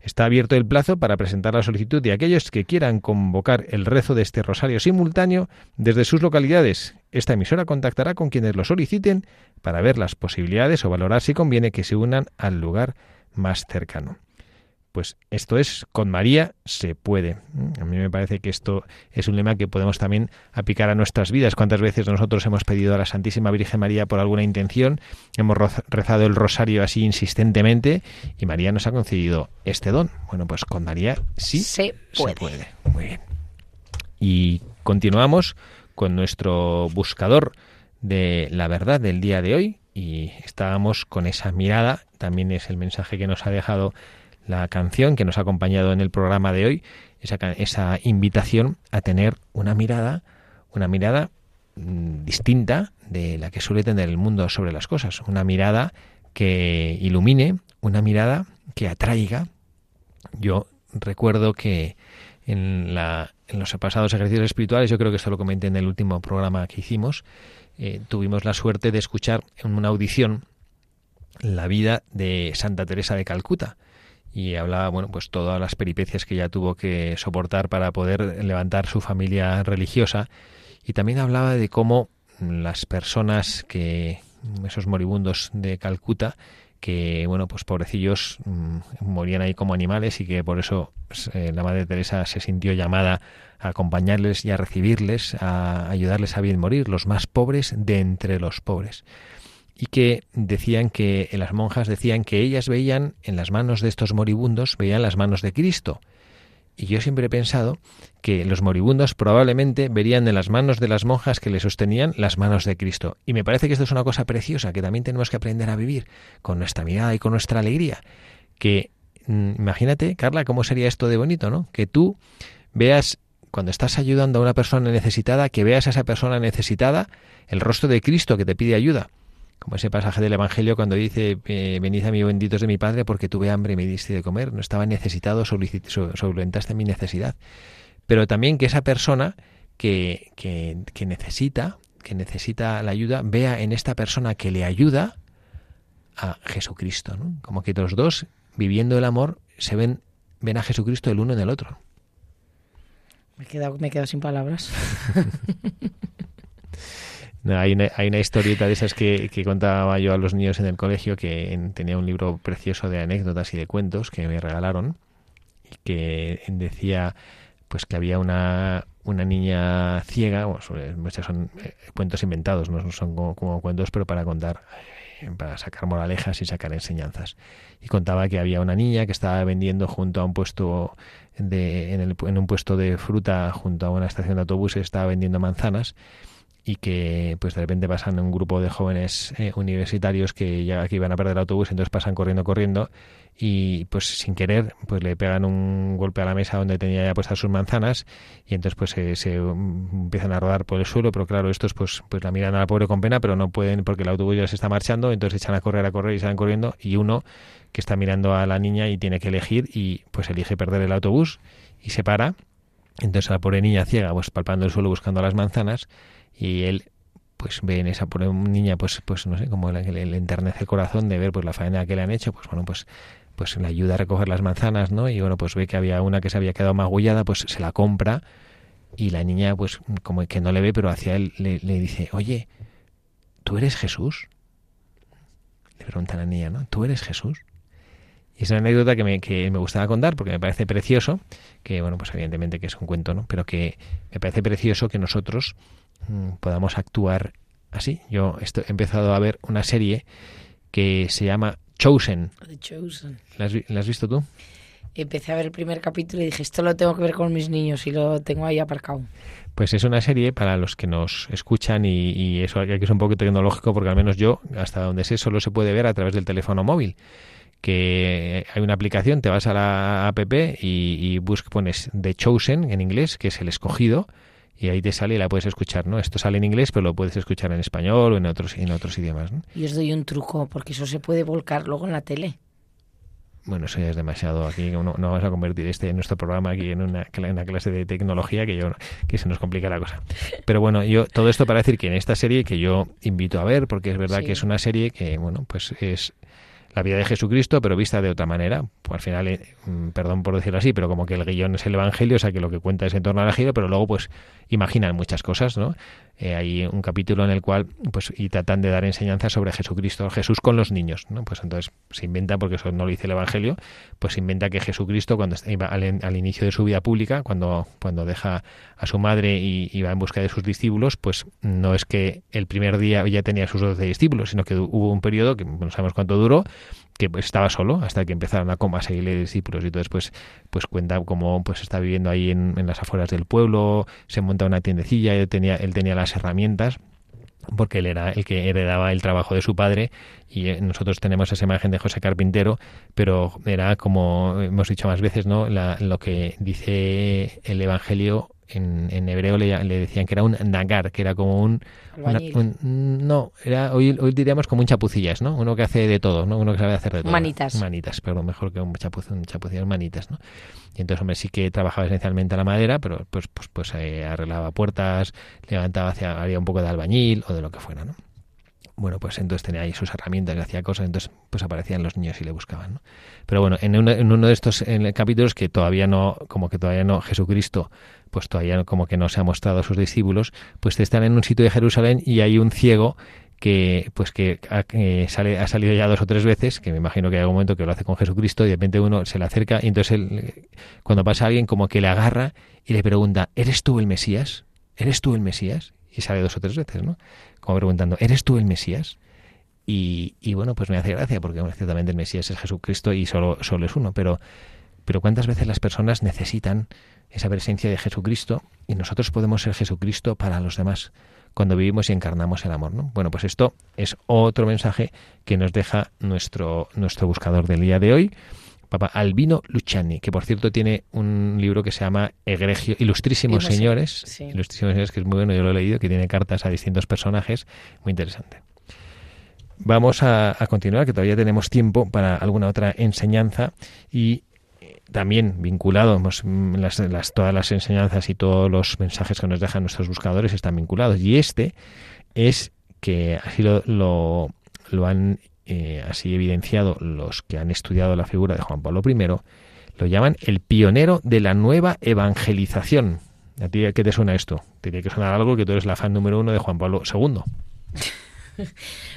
Está abierto el plazo para presentar la solicitud de aquellos que quieran convocar el rezo de este rosario simultáneo desde sus localidades. Esta emisora contactará con quienes lo soliciten para ver las posibilidades o valorar si conviene que se unan al lugar más cercano. Pues esto es «Con María se puede». A mí me parece que esto es un lema que podemos también aplicar a nuestras vidas. ¿Cuántas veces nosotros hemos pedido a la Santísima Virgen María por alguna intención? Hemos rezado el rosario así insistentemente y María nos ha concedido este don. Bueno, pues con María sí se puede. Muy bien. Y continuamos con nuestro buscador de la verdad del día de hoy. Y estábamos con esa mirada, también es el mensaje que nos ha dejado la canción que nos ha acompañado en el programa de hoy, esa invitación a tener una mirada distinta de la que suele tener el mundo sobre las cosas, una mirada que ilumine, una mirada que atraiga. Yo recuerdo que en los pasados ejercicios espirituales, yo creo que esto lo comenté en el último programa que hicimos, tuvimos la suerte de escuchar en una audición la vida de Santa Teresa de Calcuta. Y hablaba, bueno, pues todas las peripecias que ella tuvo que soportar para poder levantar su familia religiosa. Y también hablaba de cómo las personas esos moribundos de Calcuta, que, bueno, pues pobrecillos, morían ahí como animales y que por eso la Madre Teresa se sintió llamada a acompañarles y a recibirles, a ayudarles a bien morir, los más pobres de entre los pobres. Y que decían que las monjas decían que ellas veían en las manos de estos moribundos, veían las manos de Cristo. Y yo siempre he pensado que los moribundos probablemente verían en las manos de las monjas que le sostenían las manos de Cristo. Y me parece que esto es una cosa preciosa que también tenemos que aprender a vivir con nuestra mirada y con nuestra alegría. Que imagínate, Carla, cómo sería esto de bonito, ¿no? Que tú veas, cuando estás ayudando a una persona necesitada, que veas a esa persona necesitada el rostro de Cristo que te pide ayuda. Como ese pasaje del Evangelio cuando dice, venid a mí benditos de mi Padre porque tuve hambre y me diste de comer, no estaba necesitado, solventaste mi necesidad. Pero también que esa persona que necesita la ayuda, vea en esta persona que le ayuda a Jesucristo, ¿no? Como que los dos, viviendo el amor, se ven a Jesucristo el uno en el otro. Me he quedado sin palabras. No, hay una historieta de esas que contaba yo a los niños en el colegio, que tenía un libro precioso de anécdotas y de cuentos que me regalaron, y que decía pues que había una niña ciega. Muchos son cuentos inventados, no son como cuentos, pero para contar, para sacar moralejas y sacar enseñanzas. Y contaba que había una niña que estaba vendiendo junto a un puesto en un puesto de fruta junto a una estación de autobuses, estaba vendiendo manzanas. Y que pues de repente pasan un grupo de jóvenes universitarios que iban a perder el autobús, entonces pasan corriendo y pues sin querer pues le pegan un golpe a la mesa donde tenía ya puestas sus manzanas, y entonces pues se empiezan a rodar por el suelo. Pero claro, estos pues la miran a la pobre con pena, pero no pueden porque el autobús ya se está marchando, entonces se echan a correr y salen corriendo, y uno que está mirando a la niña y tiene que elegir, y pues elige perder el autobús y se para. Entonces la pobre niña ciega pues palpando el suelo buscando las manzanas. Y él pues ve en esa pobre niña pues no sé, como le enternece el corazón de ver pues la faena que le han hecho, pues le ayuda a recoger las manzanas, ¿no? Y bueno, pues ve que había una que se había quedado magullada, pues se la compra, y la niña pues como que no le ve, pero hacia él le dice, oye, ¿tú eres Jesús? Le pregunta a la niña, ¿no? ¿Tú eres Jesús? Y es una anécdota que me gustaba contar porque me parece precioso, que bueno, pues evidentemente que es un cuento, ¿no? Pero que me parece precioso que nosotros podamos actuar así. Yo he empezado a ver una serie que se llama Chosen. The Chosen. ¿La has visto tú? Empecé a ver el primer capítulo y dije, esto lo tengo que ver con mis niños y lo tengo ahí aparcado. Pues es una serie para los que nos escuchan y eso aquí es un poco tecnológico porque al menos yo, hasta donde sé, solo se puede ver a través del teléfono móvil. Que hay una aplicación, te vas a la app y pones The Chosen en inglés, que es el escogido, y ahí te sale y la puedes escuchar, ¿no? Esto sale en inglés, pero lo puedes escuchar en español o en otros idiomas, ¿no? Y os doy un truco, porque eso se puede volcar luego en la tele. Bueno, eso ya es demasiado aquí, no vamos a convertir nuestro programa aquí en una clase de tecnología que se nos complica la cosa. Pero bueno, yo todo esto para decir que en esta serie que yo invito a ver, porque es verdad que es una serie que, bueno, pues es la vida de Jesucristo, pero vista de otra manera. Pues al final, perdón por decirlo así, pero como que el guión es el Evangelio, o sea que lo que cuenta es en torno al Evangelio, pero luego pues imaginan muchas cosas, ¿no? Hay un capítulo en el cual pues y tratan de dar enseñanzas sobre Jesucristo, Jesús con los niños, ¿no? Pues entonces se inventa, porque eso no lo dice el Evangelio, pues se inventa que Jesucristo cuando iba al inicio de su vida pública, cuando deja a su madre y va en busca de sus discípulos, pues no es que el primer día ya tenía sus 12 discípulos, sino que hubo un periodo que no sabemos cuánto duró, que estaba solo hasta que empezaron a seguirle discípulos. Y entonces pues cuenta cómo pues está viviendo ahí en las afueras del pueblo, se monta una tiendecilla, él tenía las herramientas porque él era el que heredaba el trabajo de su padre. Y nosotros tenemos esa imagen de José Carpintero, pero era, como hemos dicho más veces, ¿no?, lo que dice el Evangelio. En hebreo le decían que era un nagar, que era como hoy diríamos como un chapucillas, ¿no? Uno que hace de todo, ¿no? Uno que sabe hacer de todo. Manitas, perdón, mejor que un chapucillas, manitas, ¿no? Y entonces, hombre, sí que trabajaba esencialmente la madera, pero pues arreglaba puertas, levantaba, haría un poco de albañil o de lo que fuera, ¿no? Bueno, pues entonces tenía ahí sus herramientas, hacía cosas, entonces pues aparecían los niños y le buscaban, ¿no? Pero bueno, en uno de estos capítulos que todavía no Jesucristo pues todavía como que no se ha mostrado a sus discípulos, pues están en un sitio de Jerusalén y hay un ciego que ha salido ya 2 o 3 veces, que me imagino que hay algún momento que lo hace con Jesucristo, y de repente uno se le acerca y entonces cuando pasa alguien como que le agarra y le pregunta, ¿eres tú el Mesías? ¿Eres tú el Mesías? Y sale 2 o 3 veces, ¿no? Como preguntando, ¿eres tú el Mesías? Y bueno, pues me hace gracia, porque bueno, ciertamente el Mesías es Jesucristo y solo es uno, pero ¿cuántas veces las personas necesitan esa presencia de Jesucristo? Y nosotros podemos ser Jesucristo para los demás cuando vivimos y encarnamos el amor, ¿no? Bueno, pues esto es otro mensaje que nos deja nuestro buscador del día de hoy, Papa Albino Luciani, que por cierto tiene un libro que se llama Egregio, Ilustrísimos Señores, sí. Ilustrísimos Señores, que es muy bueno, yo lo he leído, que tiene cartas a distintos personajes, muy interesante. Vamos a continuar, que todavía tenemos tiempo para alguna otra enseñanza y también vinculado, todas las enseñanzas y todos los mensajes que nos dejan nuestros buscadores están vinculados. Y este es que así lo han así evidenciado los que han estudiado la figura de Juan Pablo I, lo llaman el pionero de la nueva evangelización. ¿A ti qué te suena esto? Te tiene que sonar algo, que tú eres la fan número 1 de Juan Pablo II.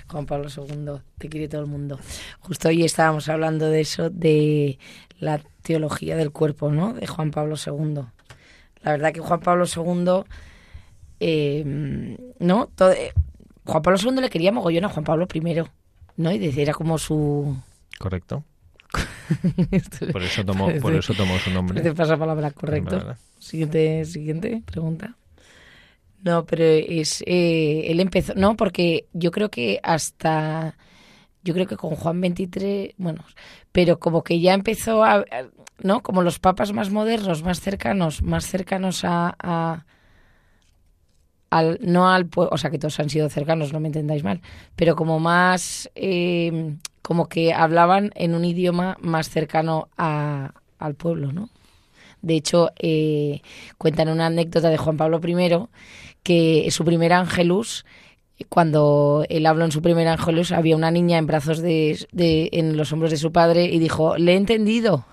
Juan Pablo II, te quiere todo el mundo. Justo hoy estábamos hablando de eso, de la teología del cuerpo, ¿no?, de Juan Pablo II. La verdad que Juan Pablo II, ¿no? Juan Pablo II le quería mogollón a Juan Pablo I, ¿no? Y era como su... Correcto. por eso tomó su nombre. Te pasa palabra, correcto. Siguiente pregunta. No, pero es él empezó, no, porque yo creo que con Juan XXIII, bueno, pero como que ya empezó a, ¿no?, como los papas más modernos, más cercanos al no al pueblo, o sea, que todos han sido cercanos, no me entendáis mal, pero como más como que hablaban en un idioma más cercano al pueblo, ¿no? De hecho, cuentan una anécdota de Juan Pablo I, que su primer Ángelus, cuando él habló en su primer Ángelus, había una niña en brazos en los hombros de su padre y dijo, le he entendido.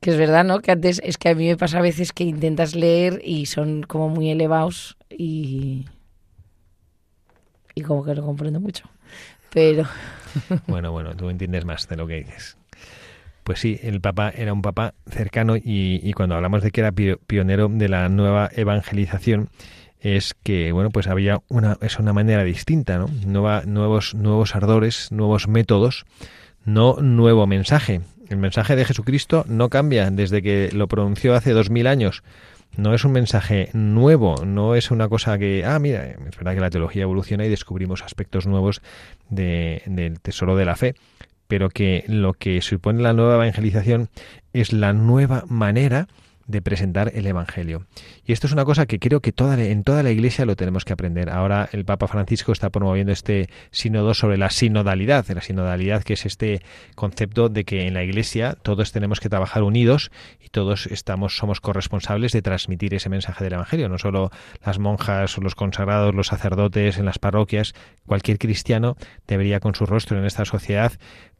Que es verdad, ¿no? Que antes, es que a mí me pasa a veces que intentas leer y son como muy elevados y como que no comprendo mucho. pero... Bueno, tú entiendes más de lo que dices. Pues sí, el Papa era un Papa cercano y cuando hablamos de que era pionero de la nueva evangelización, es que, bueno, pues había una manera distinta, ¿no? Nuevos ardores, nuevos métodos, no nuevo mensaje. El mensaje de Jesucristo no cambia desde que lo pronunció hace 2000 años. No es un mensaje nuevo, no es una cosa que, mira, es verdad que la teología evoluciona y descubrimos aspectos nuevos del tesoro de la fe, pero que lo que supone la nueva evangelización es la nueva manera de presentar el Evangelio. Y esto es una cosa que creo que en toda la Iglesia lo tenemos que aprender. Ahora el Papa Francisco está promoviendo este sínodo sobre la sinodalidad. La sinodalidad, que es este concepto de que en la Iglesia todos tenemos que trabajar unidos y todos somos corresponsables de transmitir ese mensaje del Evangelio. No solo las monjas o los consagrados, los sacerdotes en las parroquias. Cualquier cristiano debería, con su rostro en esta sociedad,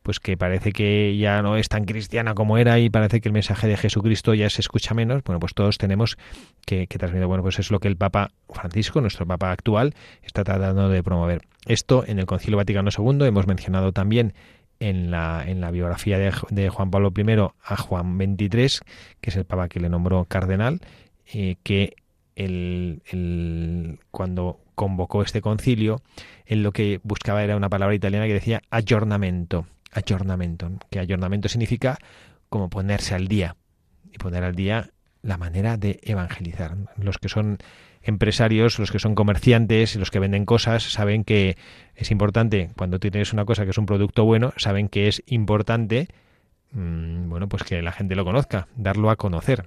pues que parece que ya no es tan cristiana como era y parece que el mensaje de Jesucristo ya se escucha menos, bueno, pues todos tenemos que transmitir. Bueno, pues es lo que el Papa Francisco, nuestro Papa actual, está tratando de promover. Esto en el Concilio Vaticano II, hemos mencionado también en la biografía de Juan Pablo I a Juan XXIII, que es el Papa que le nombró cardenal, que cuando convocó este concilio, él lo que buscaba era una palabra italiana que decía aggiornamento. Aggiornamento significa como ponerse al día, y poner al día la manera de evangelizar. Los que son empresarios, los que son comerciantes, los que venden cosas, saben que es importante, cuando tienes una cosa que es un producto bueno, saben que es importante, bueno, pues que la gente lo conozca, darlo a conocer.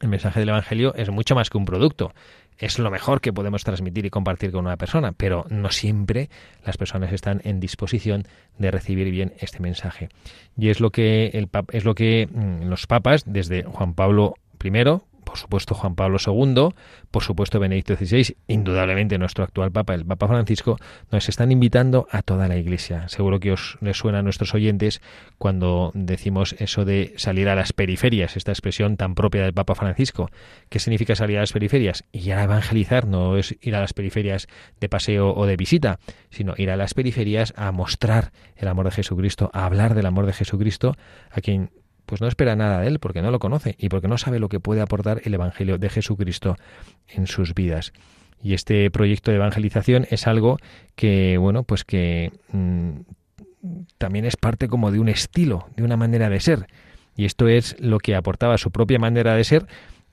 El mensaje del Evangelio es mucho más que un producto. Es lo mejor que podemos transmitir y compartir con una persona, pero no siempre las personas están en disposición de recibir bien este mensaje. Y es lo que los papas, desde Juan Pablo I, por supuesto Juan Pablo II, por supuesto Benedicto XVI, indudablemente nuestro actual Papa, el Papa Francisco, nos están invitando a toda la Iglesia. Seguro que les suena a nuestros oyentes cuando decimos eso de salir a las periferias, esta expresión tan propia del Papa Francisco. ¿Qué significa salir a las periferias? Ir a evangelizar no es ir a las periferias de paseo o de visita, sino ir a las periferias a mostrar el amor de Jesucristo, a hablar del amor de Jesucristo a quien pues no espera nada de él, porque no lo conoce y porque no sabe lo que puede aportar el Evangelio de Jesucristo en sus vidas. Y este proyecto de evangelización es algo que, bueno, pues que también es parte como de un estilo, de una manera de ser. Y esto es lo que aportaba su propia manera de ser.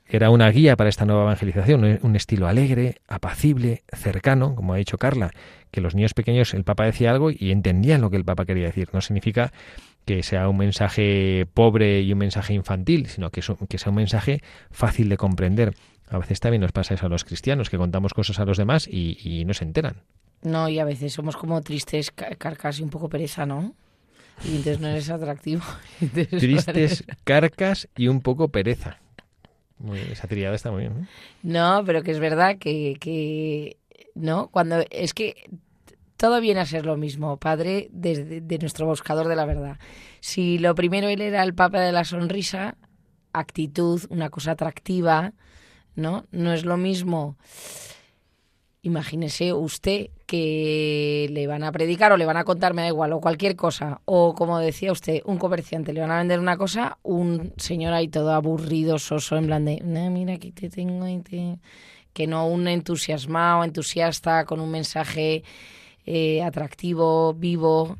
Era una guía para esta nueva evangelización, un estilo alegre, apacible, cercano, como ha dicho Carla, que los niños pequeños, el Papa decía algo y entendían lo que el Papa quería decir. No significa que sea un mensaje pobre y un mensaje infantil, sino que sea un mensaje fácil de comprender. A veces también nos pasa eso a los cristianos, que contamos cosas a los demás y no se enteran. No, y a veces somos como tristes, carcas y un poco pereza, ¿no? Y entonces no eres atractivo. Tristes, carcas y un poco pereza. Esa tirada está muy bien, ¿no? No, pero que es verdad que no, cuando es que todo viene a ser lo mismo, Padre, de nuestro buscador de la verdad. Si lo primero él era el Papa de la sonrisa, actitud, una cosa atractiva, ¿no? No es lo mismo, imagínese usted que le van a predicar o le van a contar, me da igual, o cualquier cosa. O como decía usted, un comerciante, le van a vender una cosa, un señor ahí todo aburrido, soso, en plan de, mira, aquí te tengo, que no un entusiasmado, entusiasta, con un mensaje... atractivo, vivo,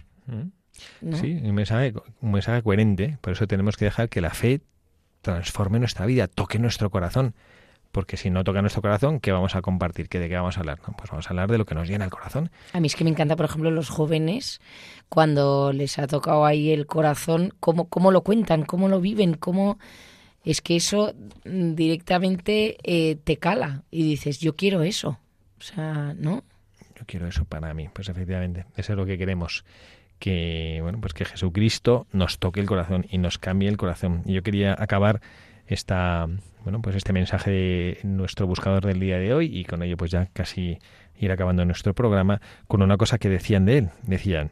¿no? Sí, un mensaje coherente. Por eso tenemos que dejar que la fe transforme nuestra vida, toque nuestro corazón. Porque si no toca nuestro corazón, ¿qué vamos a compartir? ¿De qué vamos a hablar? Pues vamos a hablar de lo que nos llena el corazón. A mí es que me encanta, por ejemplo, los jóvenes, cuando les ha tocado ahí el corazón, cómo lo cuentan, cómo lo viven, cómo... Es que eso directamente te cala y dices, yo quiero eso. O sea, ¿no? Yo quiero eso para mí. Pues efectivamente, eso es lo que queremos. Que, bueno, pues que Jesucristo nos toque el corazón y nos cambie el corazón. Y yo quería acabar este mensaje de nuestro buscador del día de hoy, y con ello pues ya casi ir acabando nuestro programa, con una cosa que decían de él. Decían,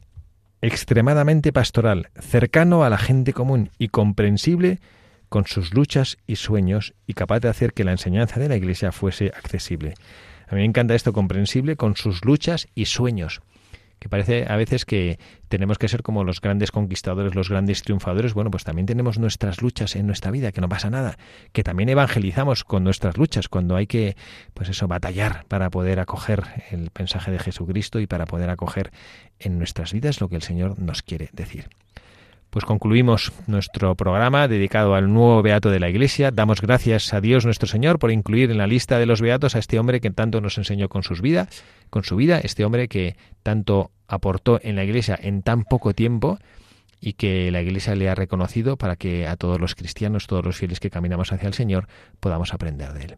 extremadamente pastoral, cercano a la gente común y comprensible con sus luchas y sueños, y capaz de hacer que la enseñanza de la Iglesia fuese accesible. A mí me encanta esto, comprensible con sus luchas y sueños. que parece a veces que tenemos que ser como los grandes conquistadores, los grandes triunfadores. Bueno, pues también tenemos nuestras luchas en nuestra vida, que no pasa nada, que también evangelizamos con nuestras luchas, cuando hay que, pues eso, batallar para poder acoger el mensaje de Jesucristo y para poder acoger en nuestras vidas lo que el Señor nos quiere decir. Pues concluimos nuestro programa dedicado al nuevo beato de la Iglesia. Damos gracias a Dios nuestro Señor por incluir en la lista de los beatos a este hombre que tanto nos enseñó con su vida, este hombre que tanto aportó en la Iglesia en tan poco tiempo y que la Iglesia le ha reconocido para que a todos los cristianos, todos los fieles que caminamos hacia el Señor, podamos aprender de él.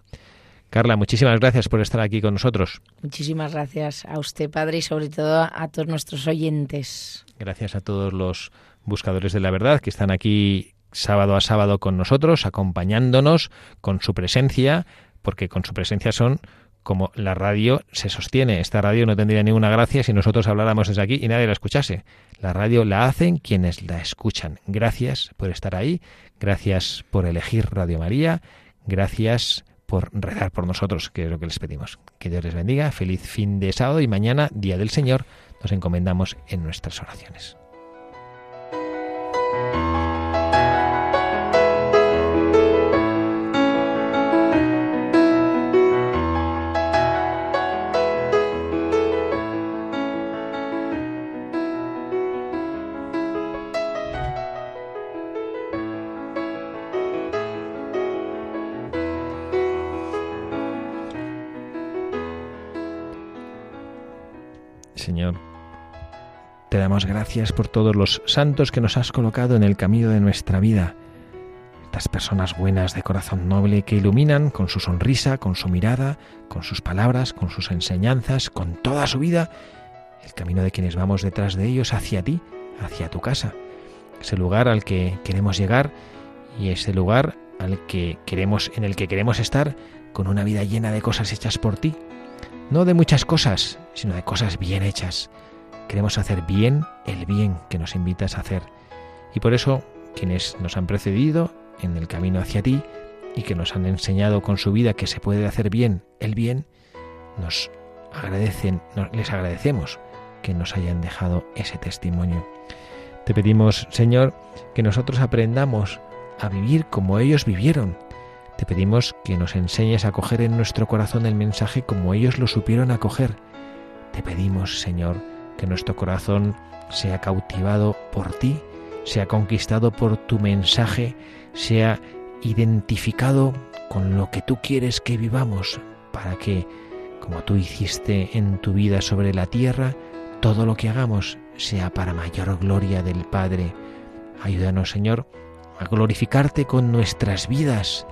Carla, muchísimas gracias por estar aquí con nosotros. Muchísimas gracias a usted, Padre, y sobre todo a todos nuestros oyentes. Gracias a todos los buscadores de la verdad que están aquí sábado a sábado con nosotros, acompañándonos con su presencia, porque con su presencia son como la radio se sostiene. Esta radio no tendría ninguna gracia si nosotros habláramos desde aquí y nadie la escuchase. La radio la hacen quienes la escuchan. Gracias por estar ahí, gracias por elegir Radio María, gracias por rezar por nosotros, que es lo que les pedimos. Que Dios les bendiga, feliz fin de sábado y mañana, Día del Señor, nos encomendamos en nuestras oraciones. Señor, te damos gracias por todos los santos que nos has colocado en el camino de nuestra vida. Estas personas buenas de corazón noble que iluminan con su sonrisa, con su mirada, con sus palabras, con sus enseñanzas, con toda su vida, el camino de quienes vamos detrás de ellos hacia ti, hacia tu casa. Ese lugar al que queremos llegar y ese lugar en el que queremos estar con una vida llena de cosas hechas por ti. No de muchas cosas, sino de cosas bien hechas. Queremos hacer bien el bien que nos invitas a hacer. Y por eso, quienes nos han precedido en el camino hacia ti y que nos han enseñado con su vida que se puede hacer bien el bien, les agradecemos que nos hayan dejado ese testimonio. Te pedimos, Señor, que nosotros aprendamos a vivir como ellos vivieron. Te pedimos que nos enseñes a acoger en nuestro corazón el mensaje como ellos lo supieron acoger. Te pedimos, Señor, que nuestro corazón sea cautivado por ti, sea conquistado por tu mensaje, sea identificado con lo que tú quieres que vivamos, para que, como tú hiciste en tu vida sobre la tierra, todo lo que hagamos sea para mayor gloria del Padre. Ayúdanos, Señor, a glorificarte con nuestras vidas,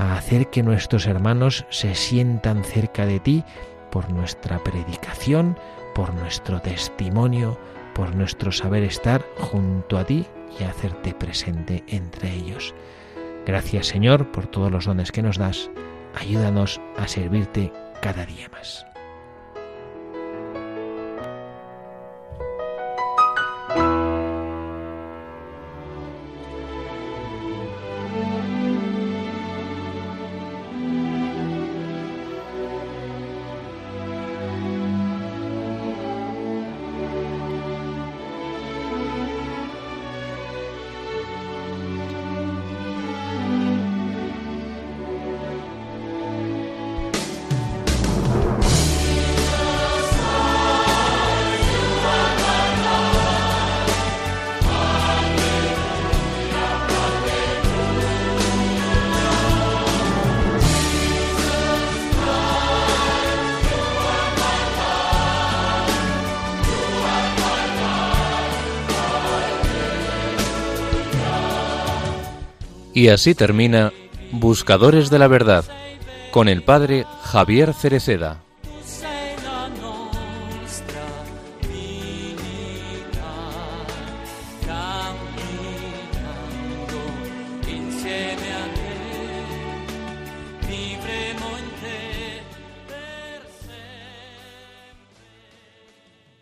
a hacer que nuestros hermanos se sientan cerca de ti por nuestra predicación, por nuestro testimonio, por nuestro saber estar junto a ti y hacerte presente entre ellos. Gracias, Señor, por todos los dones que nos das. Ayúdanos a servirte cada día más. Y así termina Buscadores de la Verdad, con el padre Javier Cereceda.